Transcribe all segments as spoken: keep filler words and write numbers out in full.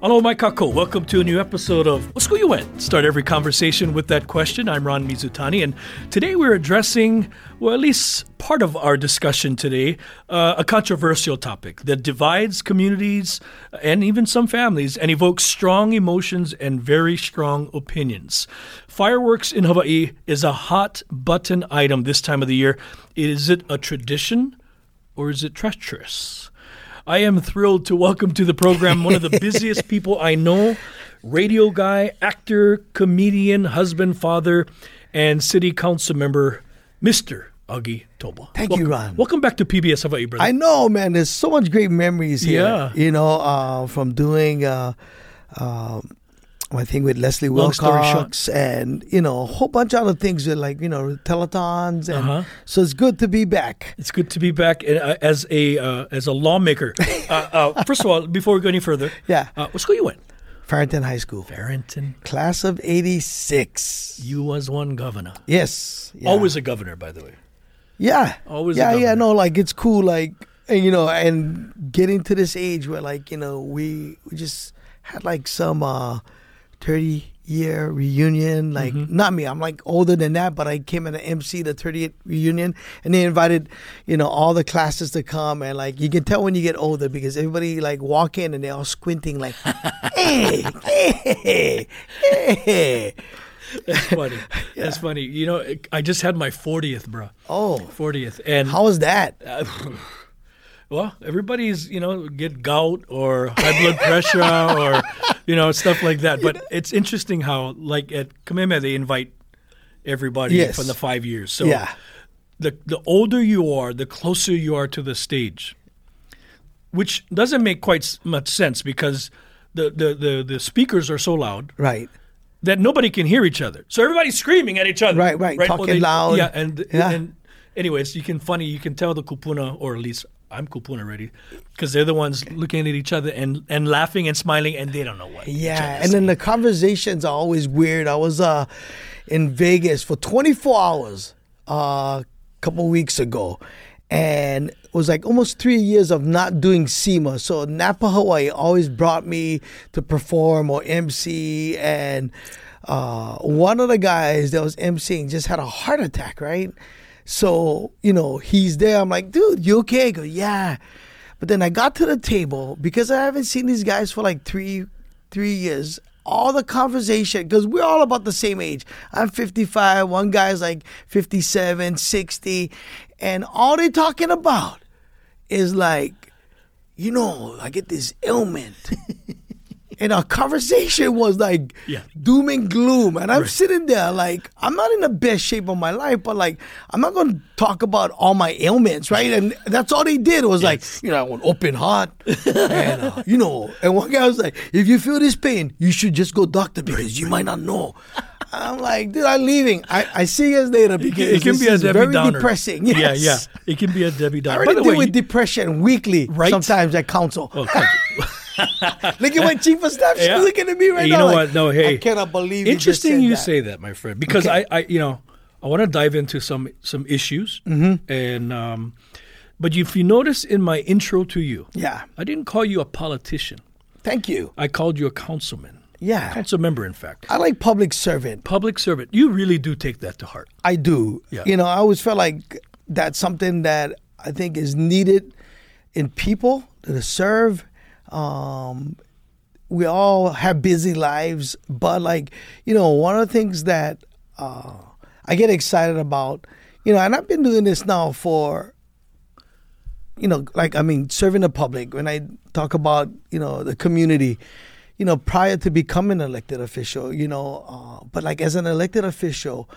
Hello, my kako. Welcome to a new episode of What School You Went? Start every conversation with that question. I'm Ron Mizutani, and today we're addressing, well, at least part of our discussion today, uh, a controversial topic that divides communities and even some families and evokes strong emotions and very strong opinions. Fireworks in Hawaii is a hot button item this time of the year. Is it a tradition or is it treacherous? I am thrilled to welcome to the program one of the busiest people I know, radio guy, actor, comedian, husband, father, and city council member, Mister Augie Toba. Thank welcome, you, Ron. Welcome back to P B S Hawaii, brother. I know, man. There's so much great memories here. Yeah. You know, uh, from doing uh, uh, my thing with Leslie Wilcox and, you know, a whole bunch of other things with, like, you know, telethons. And uh-huh. So it's good to be back. It's good to be back as a uh, as a lawmaker. uh, uh, first of all, before we go any further, yeah, uh, what school you went? Farrington High School. Farrington. Class of eighty-six. You was one governor. Yes. Yeah. Always a governor, by the way. Yeah. Always yeah, a governor. Yeah, yeah. No, like, it's cool, like, and, you know, and getting to this age where, like, you know, we, we just had, like, some... Uh, thirty-year reunion, like, mm-hmm. not me, I'm like older than that, but I came in to M C the thirtieth reunion, and they invited, you know, all the classes to come, and, like, you can tell when you get older, because everybody, like, walk in, and they're all squinting, like, hey, hey, hey, hey. That's funny. Yeah. That's funny. You know, I just had my fortieth, bro. Oh. fortieth. And how was that? Uh, Well, everybody's, you know, get gout or high blood pressure or, you know, stuff like that. But it's interesting how, like, at Kamehameha, they invite everybody yes. from the five years. So yeah. the the older you are, the closer you are to the stage, which doesn't make quite much sense because the, the, the, the speakers are so loud. Right. That nobody can hear each other. So everybody's screaming at each other. Right, right, right? talking they, loud. Yeah, and, yeah. and anyways, you can funny, you can tell the kupuna, or at least I'm kupuna already, because they're the ones okay. looking at each other and, and laughing and smiling, and they don't know what. Yeah, and then the conversations are always weird. I was uh, in Vegas for twenty-four hours a uh, couple weeks ago, and it was like almost three years of not doing SEMA. So Napa, Hawaii always brought me to perform or M C, and uh, one of the guys that was emceeing just had a heart attack, right? So, you know, he's there. I'm like, dude, you okay? I go, yeah. But then I got to the table because I haven't seen these guys for like three, three years. All the conversation, because we're all about the same age. I'm fifty-five. One guy's like fifty-seven, sixty. And all they're talking about is like, you know, I get this ailment. And our conversation was like yeah. doom and gloom. And I'm right. sitting there like, I'm not in the best shape of my life, but like, I'm not going to talk about all my ailments, right? And that's all they did was yes. like, you know, I want open heart. and, uh, you know, and one guy was like, if you feel this pain, you should just go doctor because right. you might not know. I'm like, dude, I'm leaving. I, I see you guys later because it can, it can be a Debbie very Downer. Depressing. Yes. Yeah, yeah. It can be a Debbie Downer. I already By the deal way, with you... depression weekly right? sometimes at council. Oh, look at my chief of staff. She's yeah. looking at me right you now. You know like, what? No, hey, I cannot believe. Interesting, you, you that. say that, my friend, because okay. I, I, you know, I want to dive into some some issues, mm-hmm. and um, but if you notice in my intro to you, yeah, I didn't call you a politician. Thank you. I called you a councilman. Yeah, council member, in fact. I like public servant. Public servant. You really do take that to heart. I do. Yeah. You know, I always felt like that's something that I think is needed in people to serve. Um, we all have busy lives, but like, you know, one of the things that uh, I get excited about, you know, and I've been doing this now for, you know, like, I mean, serving the public. When I talk about, you know, the community, you know, prior to becoming an elected official, you know, uh, but like as an elected official,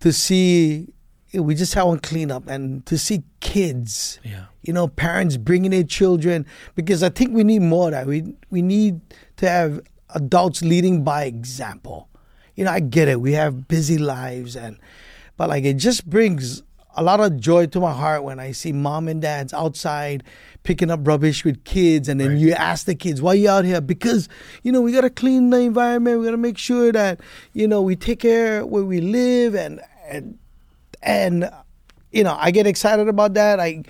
to see, we just had one cleanup, and to see kids, yeah. you know, parents bringing their children, because I think we need more of that. We, we need to have adults leading by example. You know, I get it. We have busy lives, and But like it just brings a lot of joy to my heart when I see mom and dads outside picking up rubbish with kids, and then right. you ask the kids, why are you out here? Because, you know, we got to clean the environment. We got to make sure that, you know, we take care where we live. And, and, and you know, I get excited about that. I,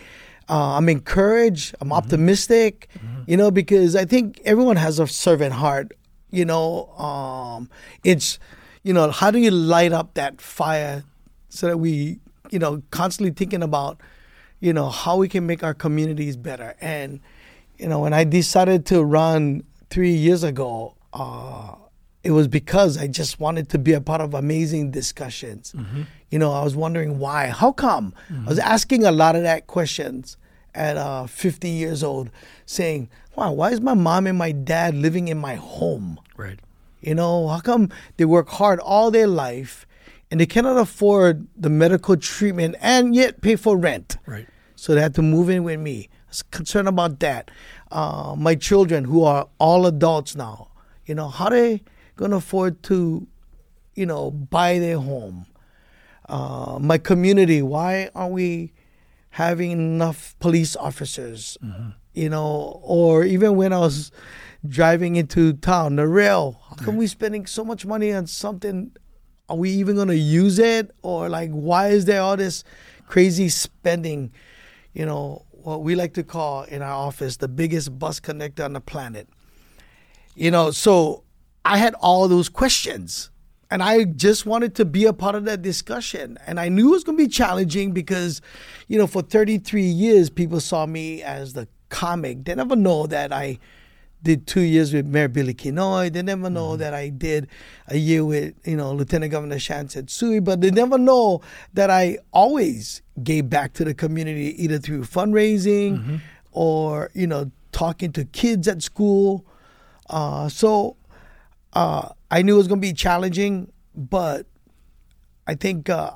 uh, I'm encouraged. I'm mm-hmm. optimistic, mm-hmm. you know, because I think everyone has a servant heart, you know. Um, it's, you know, how do you light up that fire so that we, you know, constantly thinking about, you know, how we can make our communities better. And, you know, when I decided to run three years ago, uh, it was because I just wanted to be a part of amazing discussions. Mm-hmm. You know, I was wondering why, how come? Mm-hmm. I was asking a lot of that questions at uh, fifty years old, saying, wow, why is my mom and my dad living in my home? Right. You know, how come they work hard all their life and they cannot afford the medical treatment and yet pay for rent? Right. So they had to move in with me. I was concerned about that. Uh, my children, who are all adults now, you know, how they going to afford to, you know, buy their home? Uh, my community, why aren't we having enough police officers? Mm-hmm. You know, or even when I was driving into town, the rail, how come right. we spending so much money on something? Are we even going to use it? Or like, why is there all this crazy spending? You know, what we like to call in our office, the biggest bus connector on the planet. You know, so I had all those questions and I just wanted to be a part of that discussion. And I knew it was going to be challenging because, you know, for thirty-three years, people saw me as the comic. They never know that I did two years with Mayor Billy Kinoy. They never know mm-hmm. that I did a year with, you know, Lieutenant Governor Shan Tsutsui. But they never know that I always gave back to the community, either through fundraising mm-hmm. or, you know, talking to kids at school. Uh, so uh, I knew it was going to be challenging, but I think uh,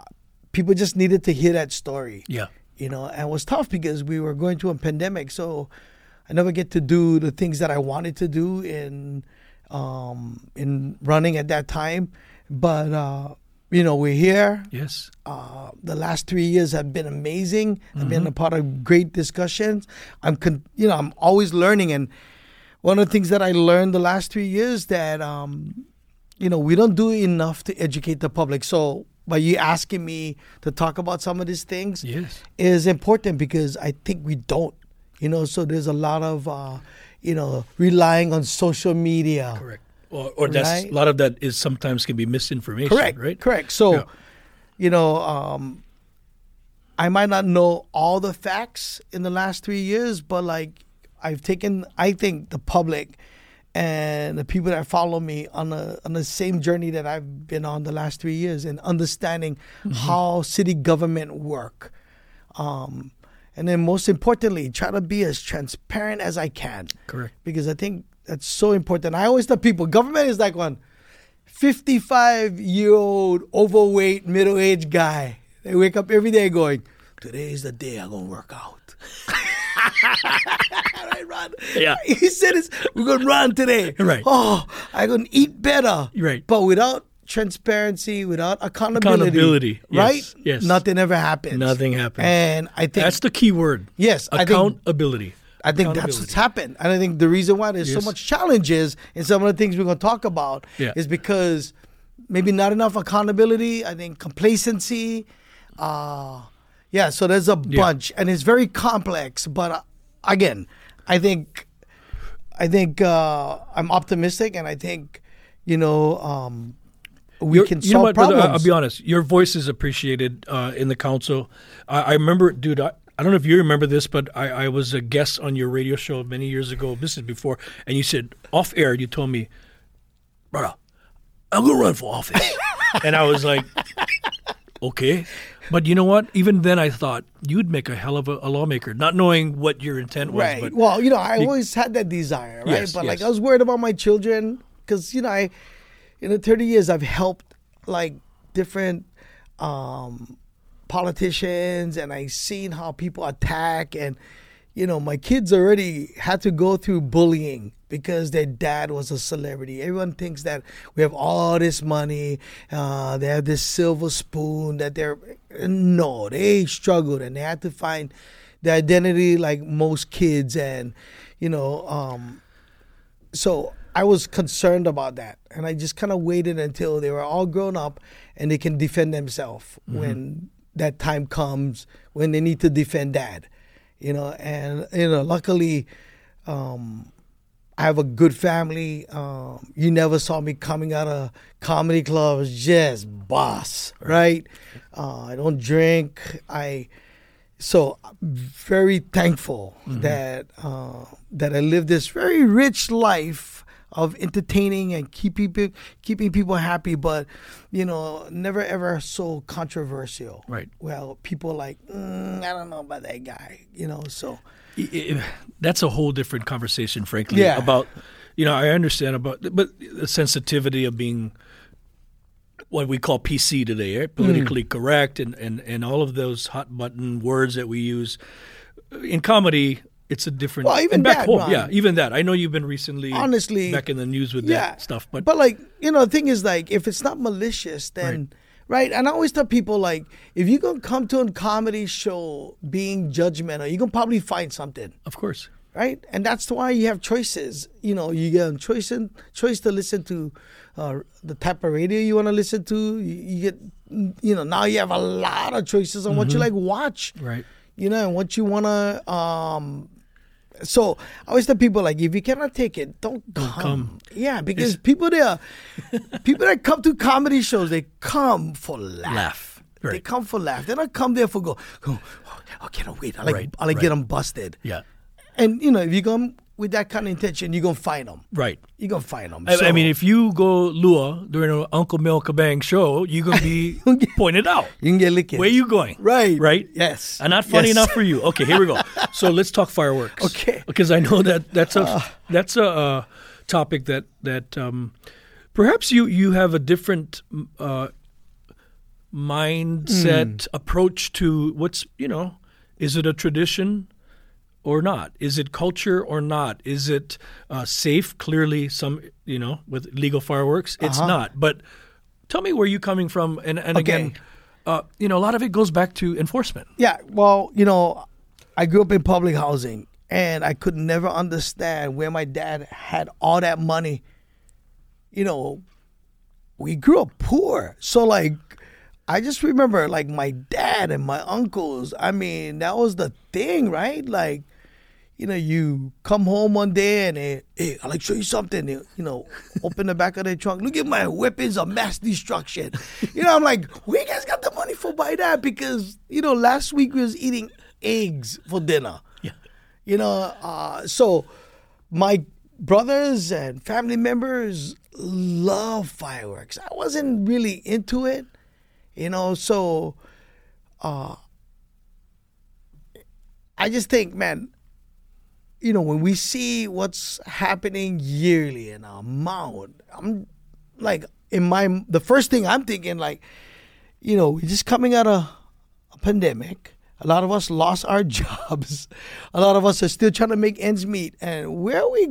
people just needed to hear that story. Yeah. You know, and it was tough because we were going through a pandemic. So I never get to do the things that I wanted to do in um, in running at that time. But, uh, you know, we're here. Yes. Uh, the last three years have been amazing. Mm-hmm. I've been a part of great discussions. I'm, con- you know, I'm always learning. And one of the things that I learned the last three years that, um, you know, we don't do enough to educate the public. So by you asking me to talk about some of these things yes. is important because I think we don't. You know, so there's a lot of, uh, you know, relying on social media. Correct. Or, or that's, right? a lot of that is sometimes can be misinformation. Correct. Right? Correct. So, yeah. you know, um, I might not know all the facts in the last three years, but like I've taken, I think the public and the people that follow me on the, on the same journey that I've been on the last three years and understanding mm-hmm. how city government work. Um And then most importantly, try to be as transparent as I can. Correct. Because I think that's so important. I always tell people, government is like one fifty-five-year-old, overweight, middle-aged guy. They wake up every day going, today is the day I'm going to work out. Right, Ron? Yeah. He said, it's, we're going to run today. Right. Oh, I'm going to eat better. Right. But without transparency, without accountability, accountability. Right? Yes. yes. Nothing ever happens. Nothing happens. And I think that's the key word. Yes. Accountability. I think, I think that's what's happened. And I think the reason why there's yes. so much challenges and some of the things we're going to talk about yeah. is because maybe not enough accountability. I think complacency. Uh, yeah. So there's a yeah. bunch and it's very complex. But uh, again, I think, I think uh, I'm optimistic and I think, you know, um, we You're, can solve you know what, problems. Brother, I'll be honest. Your voice is appreciated uh, in the council. I, I remember, dude, I, I don't know if you remember this, but I, I was a guest on your radio show many years ago. This is before. And you said, off air, you told me, brother, I'm going to run for office. And I was like, okay. But you know what? Even then I thought you'd make a hell of a, a lawmaker, not knowing what your intent was. Right. But well, you know, I be- always had that desire, right? Yes, but yes. like I was worried about my children because, you know, I... In the thirty years, I've helped like different um, politicians, and I've seen how people attack and you know, my kids already had to go through bullying because their dad was a celebrity. Everyone thinks that we have all this money, uh, they have this silver spoon, that they're... No, they struggled and they had to find their identity like most kids. And, you know, um, so I was concerned about that. And I just kind of waited until they were all grown up and they can defend themselves mm-hmm. when that time comes, when they need to defend dad. You know, and, you know, luckily, um, I have a good family. Um, you never saw me coming out of comedy clubs, just boss, right? Uh, I don't drink. I, so I'm very thankful mm-hmm. that, uh, that I lived this very rich life of entertaining and keeping, keeping people happy, but, you know, never ever so controversial. Right. Well, people like, mm, I don't know about that guy, you know, so. It, it, that's a whole different conversation, frankly, yeah. about, you know, I understand about, but the sensitivity of being what we call P C today, right? Politically mm. correct, and, and, and all of those hot button words that we use in comedy. It's a different. Well, even back that, home, Ron, yeah, even that. I know you've been recently, honestly, back in the news with yeah, that stuff, but but like you know, the thing is, like, if it's not malicious, then right. right? And I always tell people, like, if you're gonna come to a comedy show being judgmental, you're gonna probably find something. Of course, right? And that's why you have choices. You know, you get a choice in, choice to listen to uh, the type of radio you want to listen to. You, you get, you know, now you have a lot of choices on mm-hmm. what you like watch, right? You know, and what you wanna. Um, So I always tell people, like, if you cannot take it, don't come. Don't come. Yeah, because it's... people there, people that come to comedy shows, they come for laugh. laugh. Right. They come for laugh. They don't come there for go. go oh, I cannot wait. I like right. I like right. get them busted. Yeah, and you know if you come with that kind of intention, you're gonna find them. Right. You're gonna find them. I, so, I mean, if you go Lua during an Uncle Mel Kabang show, you're gonna be pointed out. You can get licked. Where you going? Right. Right. Yes. And not funny yes. enough for you. Okay, here we go. So let's talk fireworks. Okay. Because I know that that's a uh, that's a uh, topic that that um, perhaps you you have a different uh, mindset mm. approach to what's you know is it a tradition? Or not? Is it culture or not? Is it uh, safe? Clearly, some you know with legal fireworks, it's uh-huh. not. But tell me where you're coming from, and and okay. again, uh, you know, a lot of it goes back to enforcement. Yeah, well, you know, I grew up in public housing, and I could never understand where my dad had all that money. You know, we grew up poor, so like, I just remember like my dad and my uncles. I mean, that was the thing, right? Like. You know, you come home one day and, they, hey, I'd like to show you something. They, you know, open the back of their trunk. Look at my weapons of mass destruction. You know, I'm like, where you guys got the money for buy that? Because, you know, last week we was eating eggs for dinner. Yeah. You know, uh, so my brothers and family members love fireworks. I wasn't really into it, you know, so uh, I just think, man, you know, when we see what's happening yearly in our amount, I'm like, in my, the first thing I'm thinking, like, you know, we're just coming out of a pandemic. A lot of us lost our jobs. A lot of us are still trying to make ends meet. And where are we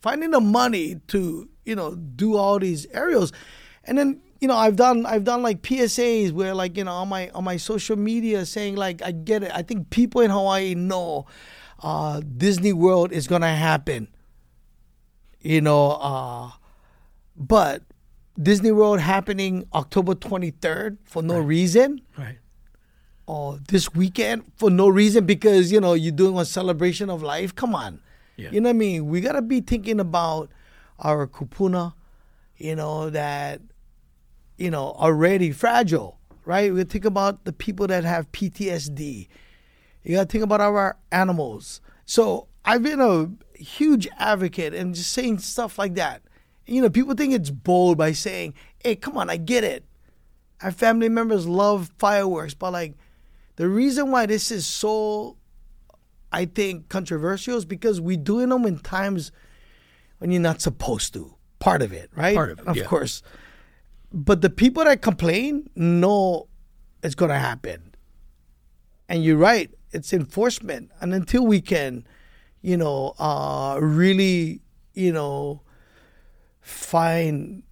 finding the money to, you know, do all these aerials? And then, you know, I've done, I've done like P S As where, like, you know, on my, on my social media saying, like, I get it. I think people in Hawaii know. Uh, Disney World is going to happen, you know, uh, but Disney World happening October twenty-third for no right. reason. Right. Or uh, this weekend for no reason because, you know, you're doing a celebration of life. Come on. Yeah. You know what I mean? We got to be thinking about our kupuna, you know, that, you know, already fragile, right? We think about the people that have P T S D. You got to think about our animals. So I've been a huge advocate and just saying stuff like that. You know, people think it's bold by saying, hey, come on, I get it. Our family members love fireworks. But, like, the reason why this is so, I think, controversial is because we're doing them in times when you're not supposed to. Part of it, right? Part of it, Of yeah. course. But the people that complain know it's going to happen. And you're right, it's enforcement. And until we can, you know, uh, really, you know, find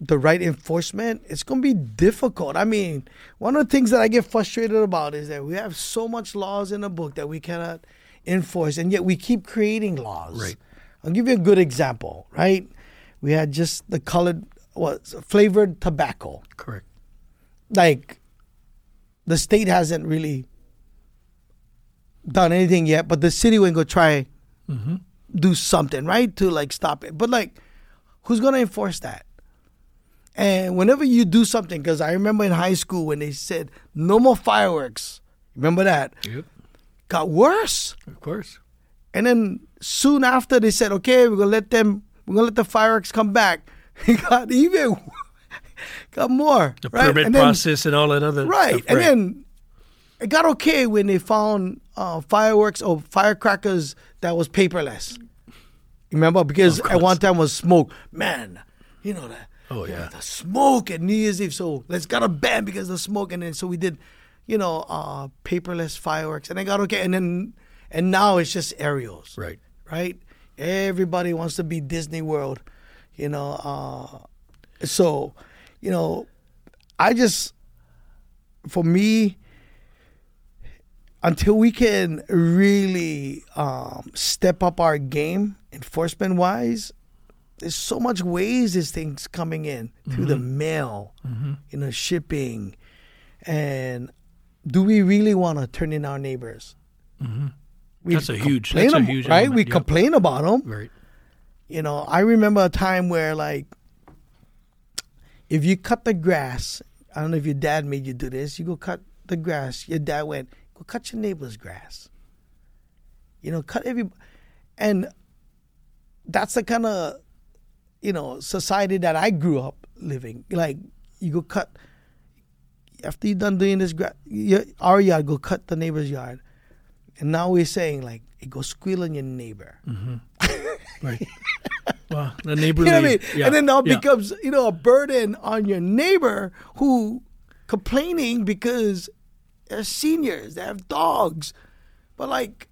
the right enforcement, it's going to be difficult. I mean, one of the things that I get frustrated about is that we have so much laws in the book that we cannot enforce, and yet we keep creating laws. Right. I'll give you a good example, right? We had just the colored, what, flavored tobacco. Correct. Like, the state hasn't really done anything yet, but the city went to try mm-hmm. do something, right, to, like, stop it. But, like, who's going to enforce that? And whenever you do something, because I remember in high school when they said, no more fireworks. Remember that? Yep. Got worse. Of course. And then soon after they said, okay, we're going to let them, we're going to let the fireworks come back. It got even, got more. The right? permit and then, process and all that other right. stuff. Right. And then it got okay when they found uh, fireworks or firecrackers that was paperless. Remember? Because at one time was smoke. Man, you know that. Oh, yeah. The smoke at New Year's Eve. So let's got a ban because of the smoke. And then so we did, you know, uh, paperless fireworks. And they got okay. And then and now it's just aerials. Right. Right? Everybody wants to be Disney World, you know. Uh, so, you know, I just, for me, until we can really um, step up our game enforcement-wise, there's so much ways this thing's coming in through mm-hmm. the mail, mm-hmm. you know, shipping. And do we really want to turn in our neighbors? Mm-hmm. We that's a huge, that's a huge, right? Element. We yep. complain about them. Right. You know, I remember a time where, like, if you cut the grass, I don't know if your dad made you do this, you go cut the grass. Your dad went, go cut your neighbor's grass. You know, cut every, and that's the kind of, you know, society that I grew up living. Like, you go cut, after you're done doing this, our yard, go cut the neighbor's yard. And now we're saying, like, it goes squeal on your neighbor. Mm-hmm. Right. Well, the neighbor. You know what I mean? Yeah. And then now it yeah. becomes, you know, a burden on your neighbor who complaining because they're seniors, they have dogs. But, like,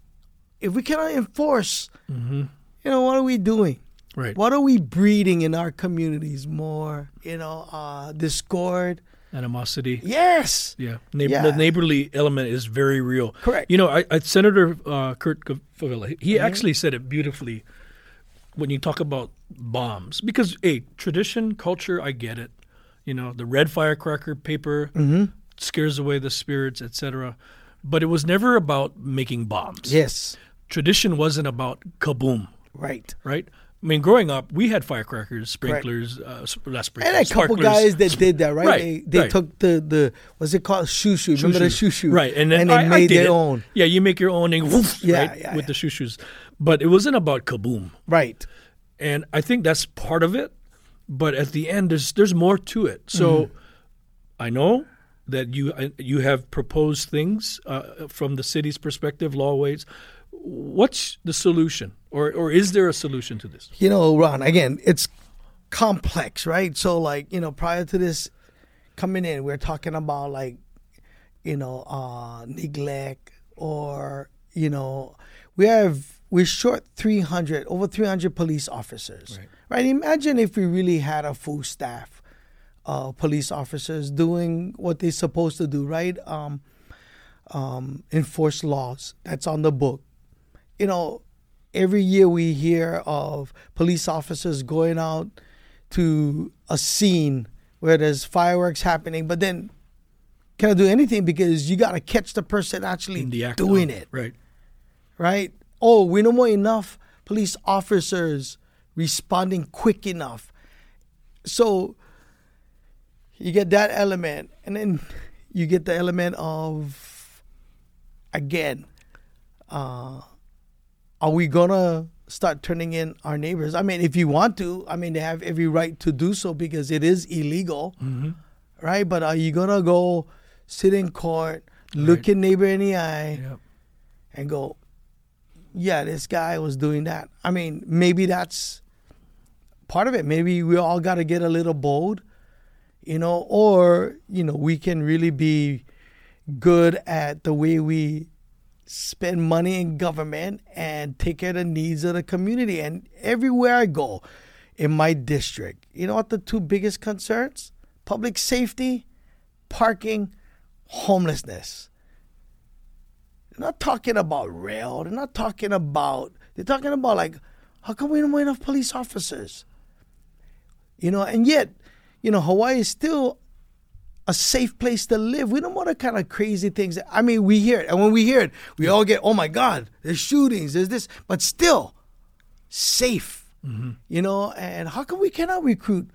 if we cannot enforce, mm-hmm. you know, what are we doing? Right. What are we breeding in our communities more? You know, uh, discord, animosity. Yes. Yeah. Neighbor, yeah. The neighborly element is very real. Correct. You know, I, I, Senator uh, Kurt Cofilla, he mm-hmm. actually said it beautifully when you talk about bombs, because hey, tradition, culture, I get it. You know, the red firecracker paper mm-hmm. scares away the spirits, et cetera. But it was never about making bombs. Yes. Tradition wasn't about kaboom. Right. Right. I mean, growing up, we had firecrackers, sprinklers, right. uh, not sprinklers, and a couple sparklers. Guys that did that, right? right they they right. took the, the, what's it called? Shoo-shoo. Remember the shoo-shoo? Right. And then and I, they made their it. Own. Yeah, you make your own and woof, yeah, right? Yeah, with yeah. the shoo-shoos. But it wasn't about kaboom. Right. And I think that's part of it. But at the end, there's there's more to it. So mm-hmm. I know that you you have proposed things uh, from the city's perspective, lawways. What's the solution, or or is there a solution to this? You know, Ron, again, it's complex, right? So, like, you know, prior to this coming in, we're talking about, like, you know, uh, neglect, or, you know, we have we're short three hundred, over three hundred police officers, right? right? Imagine if we really had a full staff of police officers doing what they're supposed to do, right? Um, um, enforce laws that's on the book. You know, every year we hear of police officers going out to a scene where there's fireworks happening, but then can't do anything because you got to catch the person actually in the act doing of, it. Right. Right? Oh, we no more enough police officers responding quick enough. So you get that element, and then you get the element of, again, uh, are we going to start turning in our neighbors? I mean, if you want to, I mean, they have every right to do so because it is illegal, mm-hmm. right? But are you going to go sit in court, look right. your neighbor in the eye, yep. and go, yeah, this guy was doing that? I mean, maybe that's part of it. Maybe we all got to get a little bold, you know, or, you know, we can really be, good at the way we spend money in government and take care of the needs of the community. And everywhere I go in my district, you know what the two biggest concerns? Public safety, parking, homelessness. They're not talking about rail. They're not talking about, they're talking about like, how come we don't have enough police officers? You know, and yet, you know, Hawaii is still a safe place to live. We don't want the kind of crazy things. That, I mean, we hear it. And when we hear it, we all get, oh, my God, there's shootings, there's this. But still, safe, mm-hmm. you know. And how come we cannot recruit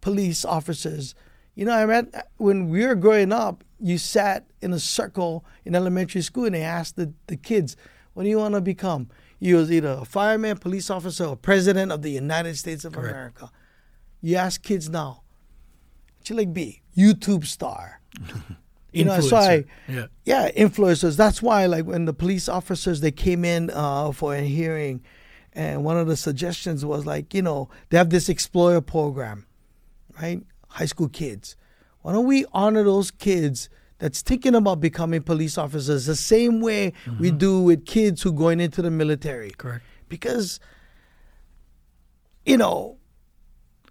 police officers? You know, I read when we were growing up, you sat in a circle in elementary school and they asked the, the kids, what do you want to become? You was either a fireman, police officer, or president of the United States of Correct. America. You ask kids now, what you like be? YouTube star. You know, so I, yeah. yeah, influencers. That's why, like, when the police officers, they came in uh, for a hearing, and one of the suggestions was, like, you know, they have this Explorer program, right? High school kids. Why don't we honor those kids that's thinking about becoming police officers the same way mm-hmm. we do with kids who going into the military? Correct. Because, you know,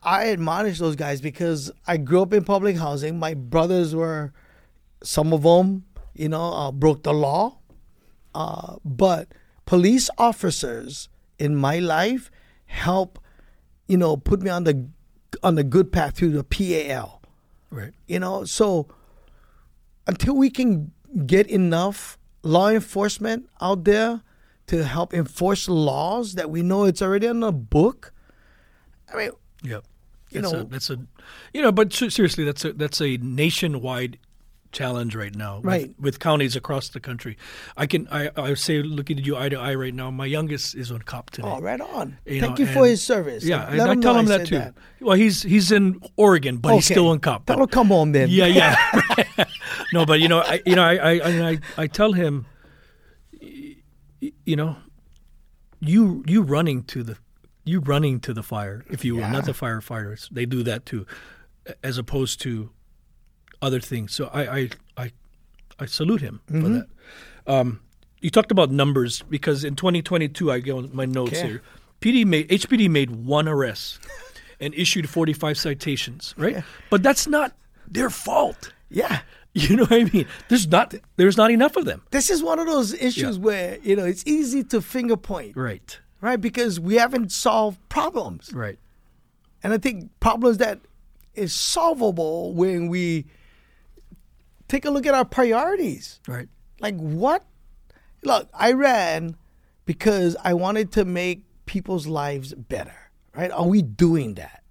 I admonish those guys because I grew up in public housing. My brothers were, some of them, you know, uh, broke the law. Uh, but police officers in my life help, you know, put me on the on the good path through the P A L. Right. You know, so until we can get enough law enforcement out there to help enforce laws that we know it's already on the book, I mean, yeah, you that's know, a, that's a, you know, but seriously, that's a that's a nationwide challenge right now, with, right? With counties across the country. I can I, I say looking at you eye to eye right now. My youngest is on cop today. Oh, right on! You Thank know, you for his service. Yeah, and I tell him that too. That. Well, he's he's in Oregon, but okay. he's still on cop. That'll come home then. Yeah, yeah. No, but you know, I you know, I I I, I tell him, you know, you you running to the. You running to the fire, if you will, yeah. not the firefighters. They do that too, as opposed to other things. So I I, I, I salute him mm-hmm. for that. Um, you talked about numbers because in twenty twenty-two, I get my notes okay. here. P D made H P D made one arrest and issued forty-five citations, right? Yeah. But that's not their fault. Yeah, you know what I mean. There's not there's not enough of them. This is one of those issues yeah. where you know it's easy to finger point. Right. Right, because we haven't solved problems. Right. And I think problems that is solvable when we take a look at our priorities. Right. Like what? Look, I ran because I wanted to make people's lives better. Right? Are we doing that?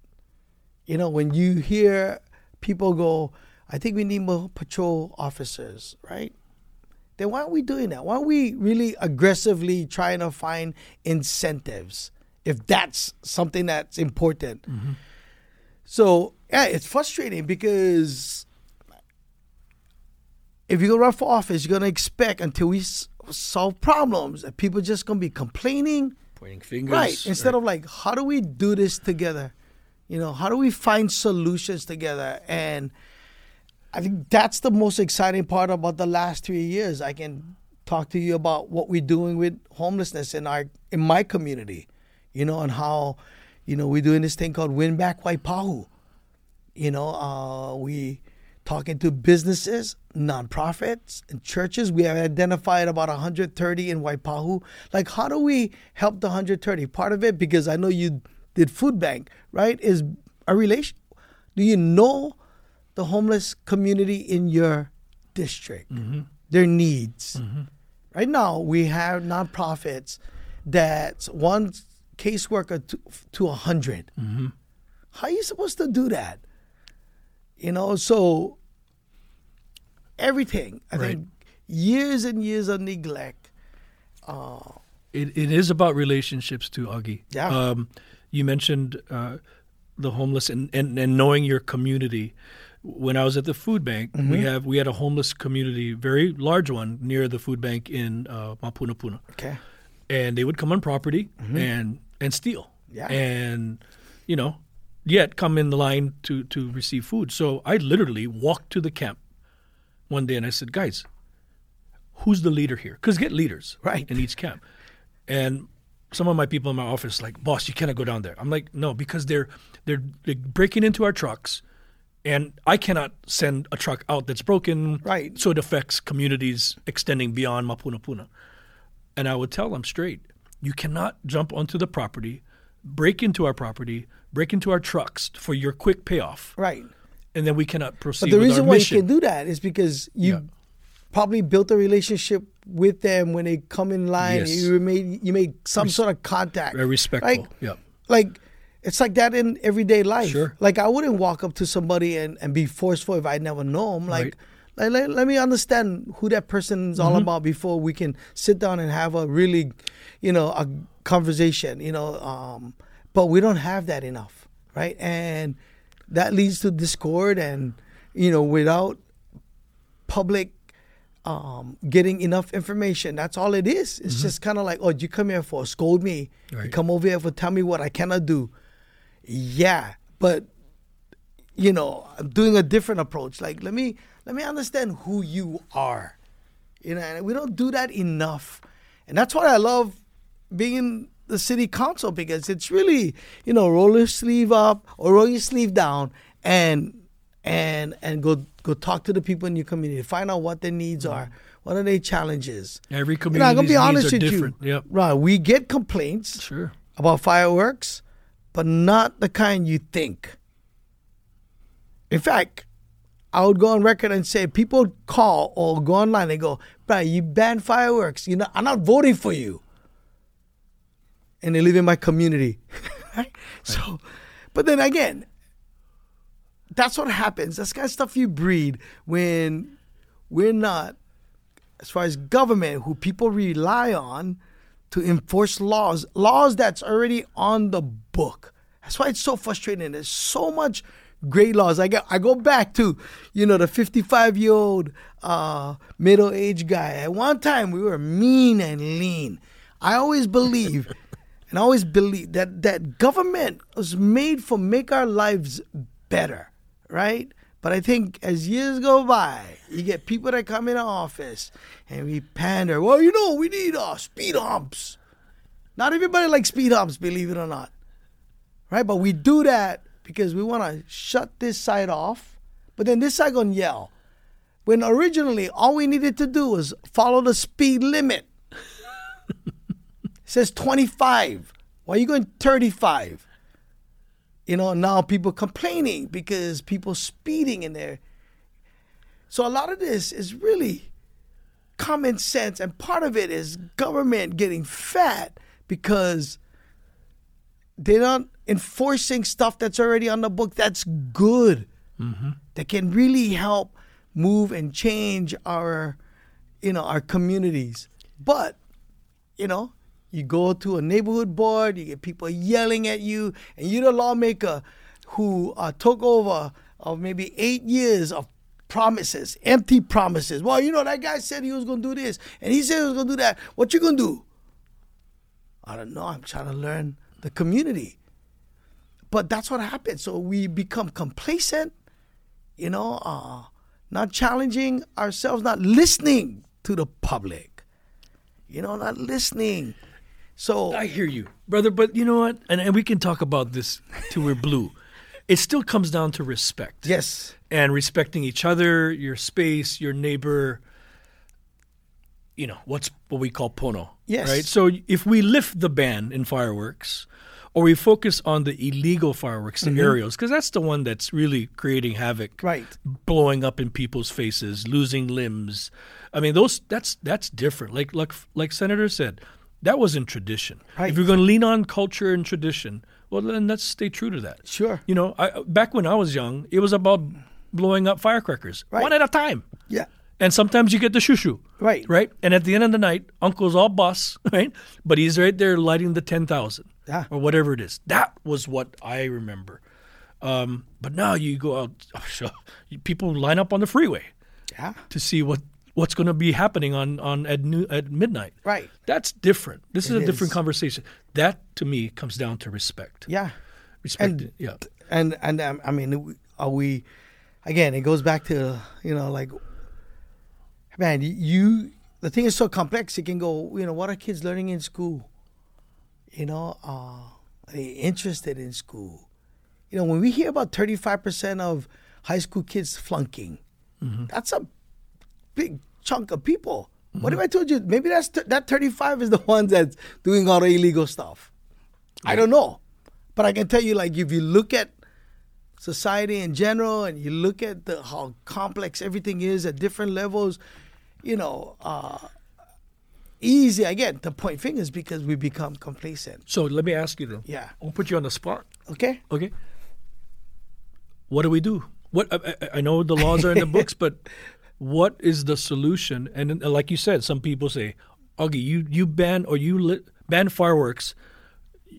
You know, when you hear people go, I think we need more patrol officers, right? Then why aren't we doing that? Why aren't we really aggressively trying to find incentives if that's something that's important? Mm-hmm. So, yeah, it's frustrating because if you're going to run for office, you're going to expect until we s- solve problems that people are just going to be complaining. Pointing fingers. Right. Instead right. of like, how do we do this together? You know, how do we find solutions together? And I think that's the most exciting part about the last three years. I can talk to you about what we're doing with homelessness in our in my community, you know, and how, you know, we're doing this thing called Win Back Waipahu. You know, uh, we talking to businesses, nonprofits, and churches. We have identified about one hundred thirty in Waipahu. Like, how do we help the one hundred thirty? Part of it, because I know you did food bank, right? Is a relation. Do you know the homeless community in your district, mm-hmm. their needs? Mm-hmm. Right now, we have nonprofits that's one caseworker to, to one hundred. Mm-hmm. How are you supposed to do that? You know, so everything. I right. think years and years of neglect. Uh, it It is about relationships too, Augie. Yeah. Um, you mentioned uh, the homeless and, and, and knowing your community. When I was at the food bank, mm-hmm. we have we had a homeless community, very large one, near the food bank in uh, Mapunapuna. Okay, and they would come on property mm-hmm. and and steal, yeah, and you know, yet come in the line to to receive food. So I literally walked to the camp one day and I said, guys, who's the leader here? Because get leaders right in each camp. And some of my people in my office like, boss, you cannot go down there. I'm like, no, because they're, they're they're breaking into our trucks, and I cannot send a truck out that's broken. Right. So it affects communities extending beyond Mapunapuna. And I would tell them straight, you cannot jump onto the property, break into our property, break into our trucks for your quick payoff. Right. And then we cannot proceed with our mission. But the reason why you can do that is because you yeah. probably built a relationship with them when they come in line. Yes. You made you made some Res- sort of contact. Very respectful. Like, yeah. Like it's like that in everyday life. Sure. Like I wouldn't walk up to somebody and, and be forceful if I never know them. Like, right. like let, let me understand who that person's mm-hmm. all about before we can sit down and have a really, you know, a conversation. You know, um, but we don't have that enough, right? And that leads to discord, and, you know, without public um, getting enough information, that's all it is. It's mm-hmm. just kind of like, oh, you come here for scold me. Right. You come over here for tell me what I cannot do. Yeah, but, you know, I'm doing a different approach. Like, let me let me understand who you are. You know, and we don't do that enough. And that's why I love being in the city council, because it's really, you know, roll your sleeve up or roll your sleeve down and and and go go talk to the people in your community, find out what their needs mm-hmm. are, what are their challenges. Every community, you know, I'm gonna be honest with different. You, yep. right? We get complaints sure. about fireworks, but not the kind you think. In fact, I would go on record and say people call or go online and go, "Brad, you banned fireworks. You know, I'm not voting for you." And they live in my community. Right? So, but then again, that's what happens. That's kind of stuff you breed when we're not, as far as government, who people rely on to enforce laws, laws that's already on the book. That's why it's so frustrating. There's so much great laws. I go, I go back to, you know, the fifty-five-year-old uh, middle-aged guy. At one time, we were mean and lean. I always believe... And I always believe that, that government was made for make our lives better, right? But I think as years go by, you get people that come into office and we pander. Well, you know, we need uh, speed humps. Not everybody likes speed humps, believe it or not, right? But we do that because we want to shut this side off. But then this side gonna yell. When originally all we needed to do was follow the speed limit. Says twenty-five. Why are you going thirty-five? You know, now people complaining because people speeding in there. So a lot of this is really common sense, and part of it is government getting fat because they're not enforcing stuff that's already on the book that's good, mm-hmm. that can really help move and change our, you know, our communities. But, you know, you go to a neighborhood board, you get people yelling at you, and you're the lawmaker who uh, took over of maybe eight years of promises, empty promises. Well, you know, that guy said he was going to do this, and he said he was going to do that. What you going to do? I don't know. I'm trying to learn the community. But that's what happens. So we become complacent, you know, uh, not challenging ourselves, not listening to the public, you know, not listening. So I hear you, brother, but you know what? And, and we can talk about this till we're blue. It still comes down to respect. Yes. And respecting each other, your space, your neighbor, you know, what's what we call pono. Yes. Right? So if we lift the ban in fireworks or we focus on the illegal fireworks, the mm-hmm. aerials, because that's the one that's really creating havoc. Right. Blowing up in people's faces, losing limbs. I mean, those that's that's different. Like like like Senator said, that wasn't tradition. Right. If you're going to lean on culture and tradition, well, then let's stay true to that. Sure. You know, I, back when I was young, it was about blowing up firecrackers. Right. One at a time. Yeah. And sometimes you get the shoo-shoo. Right. Right? And at the end of the night, uncle's all boss, right? But he's right there lighting the ten thousand yeah. or whatever it is. That was what I remember. Um, but now you go out, oh, people line up on the freeway yeah. to see what, what's going to be happening on, on at, new, at midnight. Right. That's different. This is it a different is. conversation. That, to me, comes down to respect. Yeah. Respect. And, yeah. And, and um, I mean, are we, again, it goes back to, you know, like, man, you the thing is so complex. You can go, you know, what are kids learning in school? You know, uh, are they interested in school? You know, when we hear about thirty-five percent of high school kids flunking, mm-hmm. that's a big chunk of people. Mm-hmm. What if I told you, maybe that's th- that thirty-five is the ones that's doing all the illegal stuff? Yeah. I don't know. But I can tell you, like, if you look at society in general and you look at the, how complex everything is at different levels, you know, uh, easy, again, to point fingers because we become complacent. So let me ask you, though. Yeah. I'll put you on the spot. Okay. Okay. What do we do? What I, I know the laws are in the books, but what is the solution? And like you said, some people say, Augie, you, you ban or you lit, ban fireworks,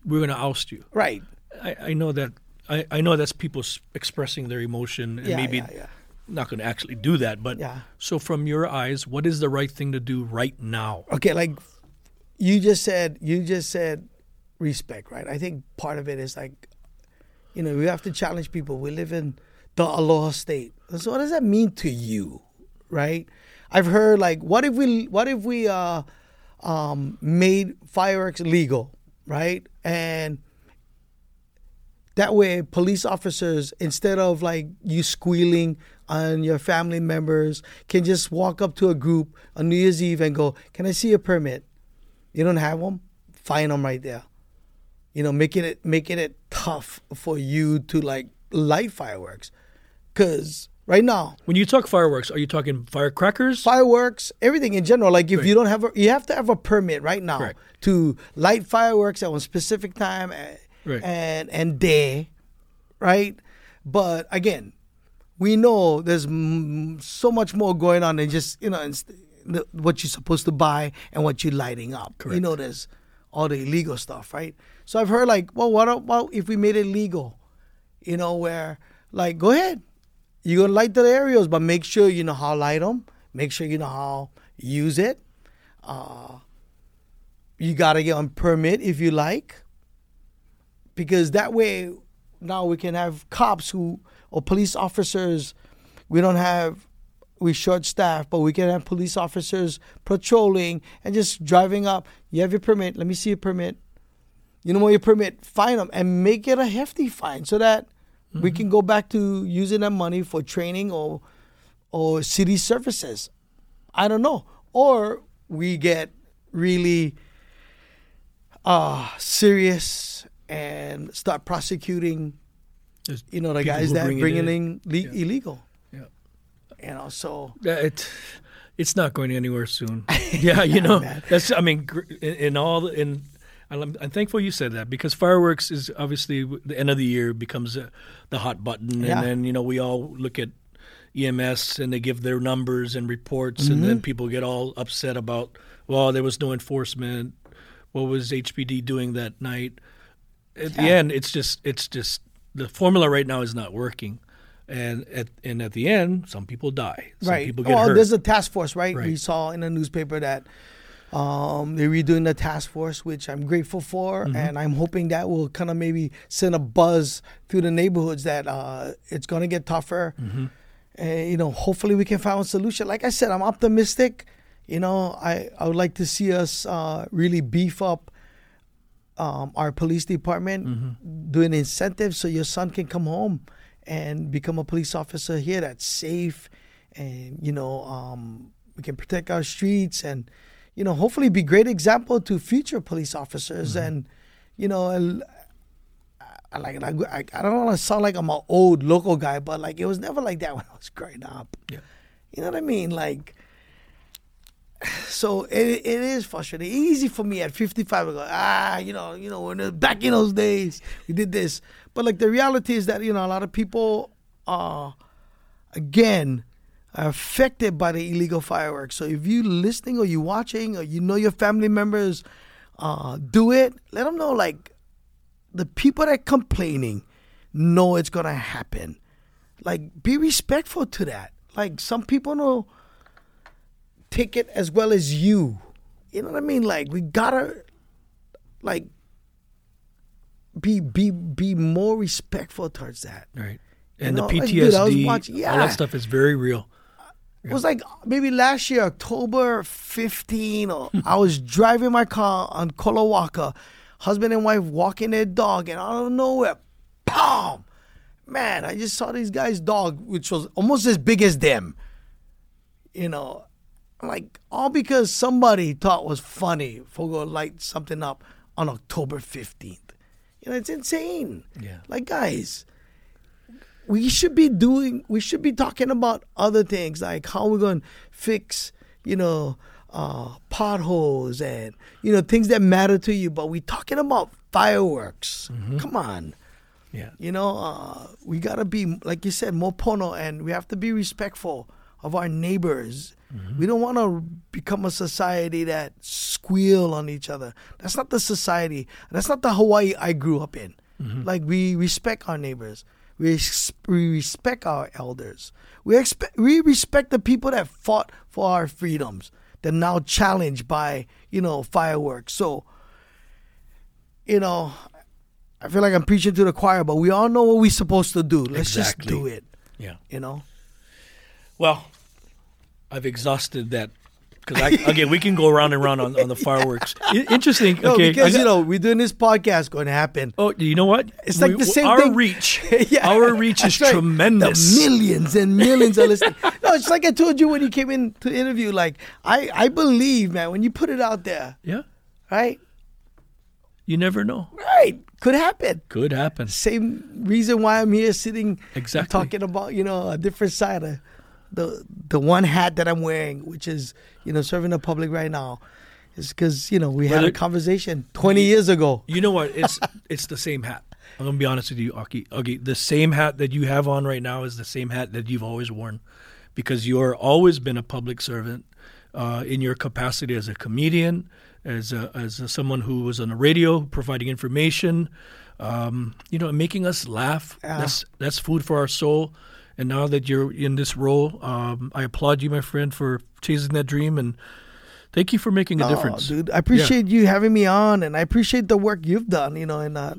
we're going to oust you. Right. I, I know that. I, I know that's people expressing their emotion and yeah, maybe yeah, yeah. not going to actually do that. But yeah. So from your eyes, what is the right thing to do right now? Okay, like you just said, you just said respect, right? I think part of it is like, you know, we have to challenge people. We live in the Aloha state. So what does that mean to you, right? I've heard like, what if we, what if we uh, um, made fireworks legal, right? And that way, police officers, instead of like you squealing on your family members, can just walk up to a group on New Year's Eve and go, can I see a permit? You don't have one? Fine them right there. You know, making it making it tough for you to like light fireworks, because right now, when you talk fireworks, are you talking firecrackers, fireworks, everything in general? Like if right. you don't have, a, you have to have a permit right now right. to light fireworks at one specific time right. and and day, right? But again, we know there's m- so much more going on than just you know the, what you're supposed to buy and what you're lighting up. Correct. You know there's all the illegal stuff, right? So I've heard like, well, what about if we made it legal? You know, where like, go ahead, you're gonna light the aerials, but make sure you know how to light them. Make sure you know how to use it. Uh, you gotta get on permit if you like, because that way now we can have cops who or police officers. We don't have. We short staff, but we can have police officers patrolling and just driving up. You have your permit. Let me see your permit. You know what your permit? Fine them and make it a hefty fine so that mm-hmm. we can go back to using that money for training or or city services. I don't know. Or we get really uh, serious and start prosecuting. There's you know the guys that bring it in le- yeah. illegal. You know, so it, it's not going anywhere soon. Yeah, you know, man. that's I mean, in, in all in, I'm, I'm thankful you said that because fireworks is obviously the end of the year becomes a, the hot button, yeah. and then you know we all look at E M S and they give their numbers and reports, mm-hmm. and then people get all upset about well there was no enforcement, what was H P D doing that night? At yeah. the end, it's just it's just the formula right now is not working. And at and at the end, some people die. Some right. people get well, hurt. There's a task force, right? right? We saw in the newspaper that um, they're redoing the task force, which I'm grateful for. Mm-hmm. And I'm hoping that will kind of maybe send a buzz through the neighborhoods that uh, it's going to get tougher. Mm-hmm. And, you know, hopefully we can find a solution. Like I said, I'm optimistic. You know, I, I would like to see us uh, really beef up um, our police department, mm-hmm. doing incentives so your son can come home and become a police officer here that's safe and, you know, um, we can protect our streets and, you know, hopefully be great example to future police officers. Mm-hmm. And, you know, I, like, I, I don't want to sound like I'm an old local guy, but, like, it was never like that when I was growing up. Yeah. You know what I mean? Like, so it it is frustrating. Easy for me at fifty-five to go, ah, you know, you know, when back in those days, we did this. But, like, the reality is that, you know, a lot of people are, again, are affected by the illegal fireworks. So if you're listening or you're watching or you know your family members uh, do it, let them know, like, the people that are complaining know it's going to happen. Like, be respectful to that. Like, some people know. Take it as well as you. You know what I mean? Like, we gotta, like, be be be more respectful towards that. Right. And you know? The P T S D, like, dude, I was watching, yeah. all that stuff is very real. It was like maybe last year, October fifteenth. Or I was driving my car on Kolowaka, husband and wife walking their dog, and out of nowhere, pow! Man, I just saw these guys' dog, which was almost as big as them. You know, like all because somebody thought it was funny for going to light something up on October fifteenth. You know, it's insane. Yeah. Like, guys, we should be doing, we should be talking about other things, like how we're going to fix, you know, uh, potholes and, you know, things that matter to you. But we're talking about fireworks. Mm-hmm. Come on. Yeah. You know, uh, we got to be, like you said, more pono, and we have to be respectful of our neighbors. Mm-hmm. We don't want to become a society that squeal on each other. That's not the society. That's not the Hawaii I grew up in. Mm-hmm. Like, we respect our neighbors. We, ex- we respect our elders. We, expe- we respect the people that fought for our freedoms. They're now challenged by, you know, fireworks. So, you know, I feel like I'm preaching to the choir, but we all know what we're supposed to do. Let's exactly. just do it. Yeah. You know? Well, I've exhausted that. Because, again, we can go round and round on, on the fireworks. Interesting. Okay, no, because, got, you know, we're doing this podcast going to happen. Oh, you know what? It's like we, the same our thing. Our reach. yeah. Our reach is right. tremendous. The millions and millions are listening. No, it's like I told you when you came in to interview. Like, I, I believe, man, when you put it out there. Yeah. Right? You never know. Right. Could happen. Could happen. Same reason why I'm here sitting exactly. talking about, you know, a different side of the the one hat that I'm wearing, which is, you know, serving the public right now. Is because, you know, we but had it, a conversation twenty you, years ago. You know what? It's it's the same hat. I'm going to be honest with you, Augie. Augie, the same hat that you have on right now is the same hat that you've always worn, because you're always been a public servant uh, in your capacity as a comedian, as a, as a, someone who was on the radio providing information, um, you know, making us laugh. Yeah. That's that's food for our soul. And now that you're in this role, um, I applaud you, my friend, for chasing that dream. And thank you for making a oh, difference. Dude, I appreciate yeah. you having me on, and I appreciate the work you've done, you know, in uh,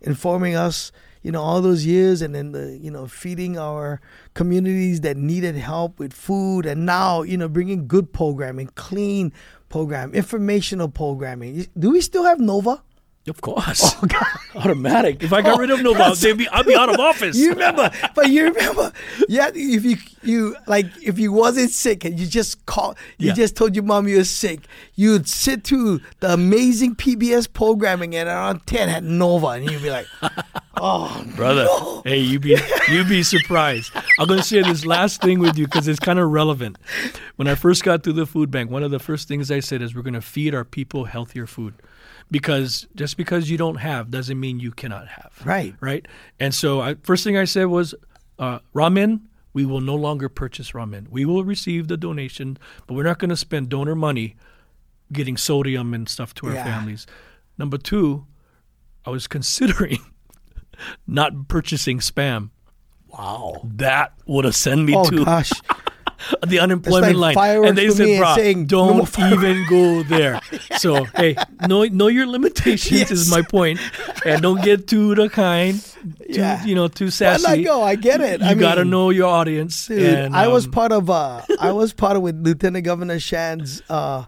informing us, you know, all those years, and then the, you know, feeding our communities that needed help with food, and now, you know, bringing good programming, clean program, informational programming. Do we still have Nova? Of course. Oh, God. Automatic. If I got oh, rid of Nova, I'd be, I'd be out of office. You remember, but you remember, yeah. If you you like, if you wasn't sick and you just called, you yeah. just told your mom you were sick, you'd sit through the amazing P B S programming, and around ten had Nova, and you'd be like, oh, brother, no. Hey, you'd be you'd be surprised. I'm gonna share this last thing with you because it's kind of relevant. When I first got to the food bank, one of the first things I said is we're gonna feed our people healthier food. Because just because you don't have doesn't mean you cannot have. Right. Right? And so I, first thing I said was uh, ramen, we will no longer purchase ramen. We will receive the donation, but we're not going to spend donor money getting sodium and stuff to our yeah. families. Number two, I was considering not purchasing Spam. Wow. That would have sent me oh, to... Oh, gosh. The unemployment like line, and they said, "Bro, don't no even go there." So, hey, know know your limitations yes. is my point, and don't get too the kind, too, yeah. you know, too sassy. Why not go? I get it. You I gotta mean, know your audience. Dude, and, um, I was part of, uh, I was part of with Lieutenant Governor Shan's, uh,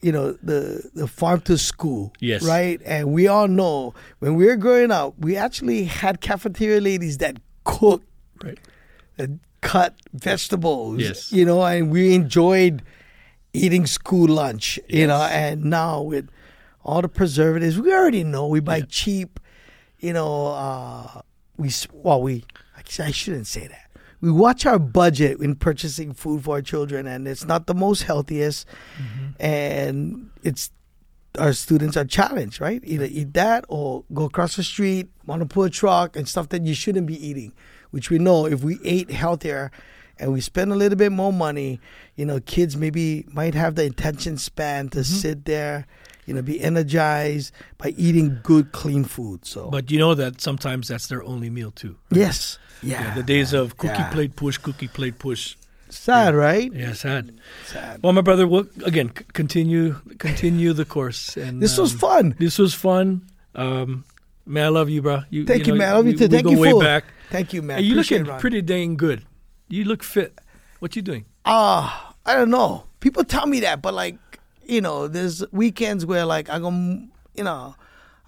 you know, the the farm to school, yes, right. And we all know when we were growing up, we actually had cafeteria ladies that cooked, right. That cut vegetables, yes. you know, and we enjoyed eating school lunch, yes. you know, and now with all the preservatives, we already know we buy yeah. cheap, you know, uh, we, well, we, I shouldn't say that. We watch our budget in purchasing food for our children, and it's not the most healthiest, mm-hmm. and it's, our students are challenged, right? Either eat that or go across the street, want to pull a truck, and stuff that you shouldn't be eating. Which we know if we ate healthier and we spend a little bit more money, you know, kids maybe might have the attention span to mm-hmm. sit there, you know, be energized by eating good, clean food. So, but you know that sometimes that's their only meal too. Right? Yes. Yeah. yeah. The days of cookie yeah. plate push, cookie plate push. Sad, yeah. right? Yeah, sad. sad. Well, my brother, we'll, again, c- continue continue the course. And This um, was fun. This was fun. Um, man, I love you, bro. You, Thank you, know, you man. I love you too. Thank you, go way back. Thank you, man. Hey, you look pretty dang good. You look fit. What you doing? ah, uh, I don't know. People tell me that, but like, you know, there's weekends where like I gonna, you know,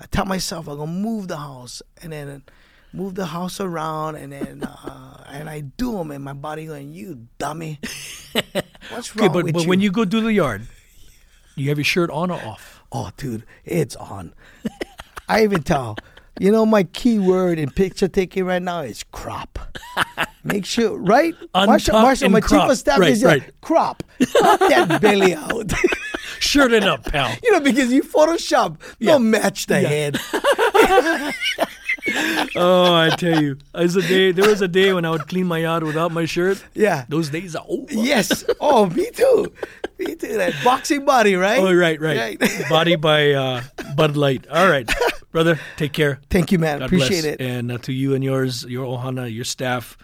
I tell myself I'm gonna move the house, and then move the house around, and then uh, and I do them, and my body going, you dummy, what's wrong okay, but, with but you? But when you go do the yard, you have your shirt on or off? Oh, dude, it's on. I even tell. You know, my key word in picture taking right now is crop. Make sure, right? Marshall, Marshall my crop. Chief of staff right, is right. Like, crop. Crop that belly out. Shirt it up, pal. You know, because you Photoshop, yeah. Don't match the yeah. head. Oh, I tell you. As a day, there was a day when I would clean my yard without my shirt. Yeah. Those days are over. Yes. Oh, me too. Me too. That boxing body, right? Oh, right, right. right. Body by uh, Bud Light. All right. Brother, take care. Thank you, man. God Appreciate bless. It. And uh, to you and yours, your ohana, your staff,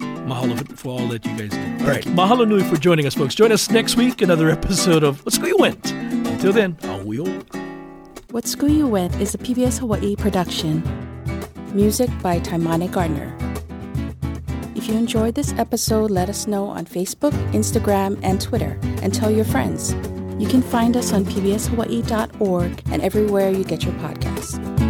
mahalo for all that you guys did. All right. Mahalo nui for joining us, folks. Join us next week, another episode of What's Going Went. Until then, ahuio. What's Going Went is a P B S Hawaii production. Music by Taimane Gardner. If you enjoyed this episode, let us know on Facebook, Instagram, and Twitter, and tell your friends. You can find us on p b s hawaii dot org and everywhere you get your podcasts.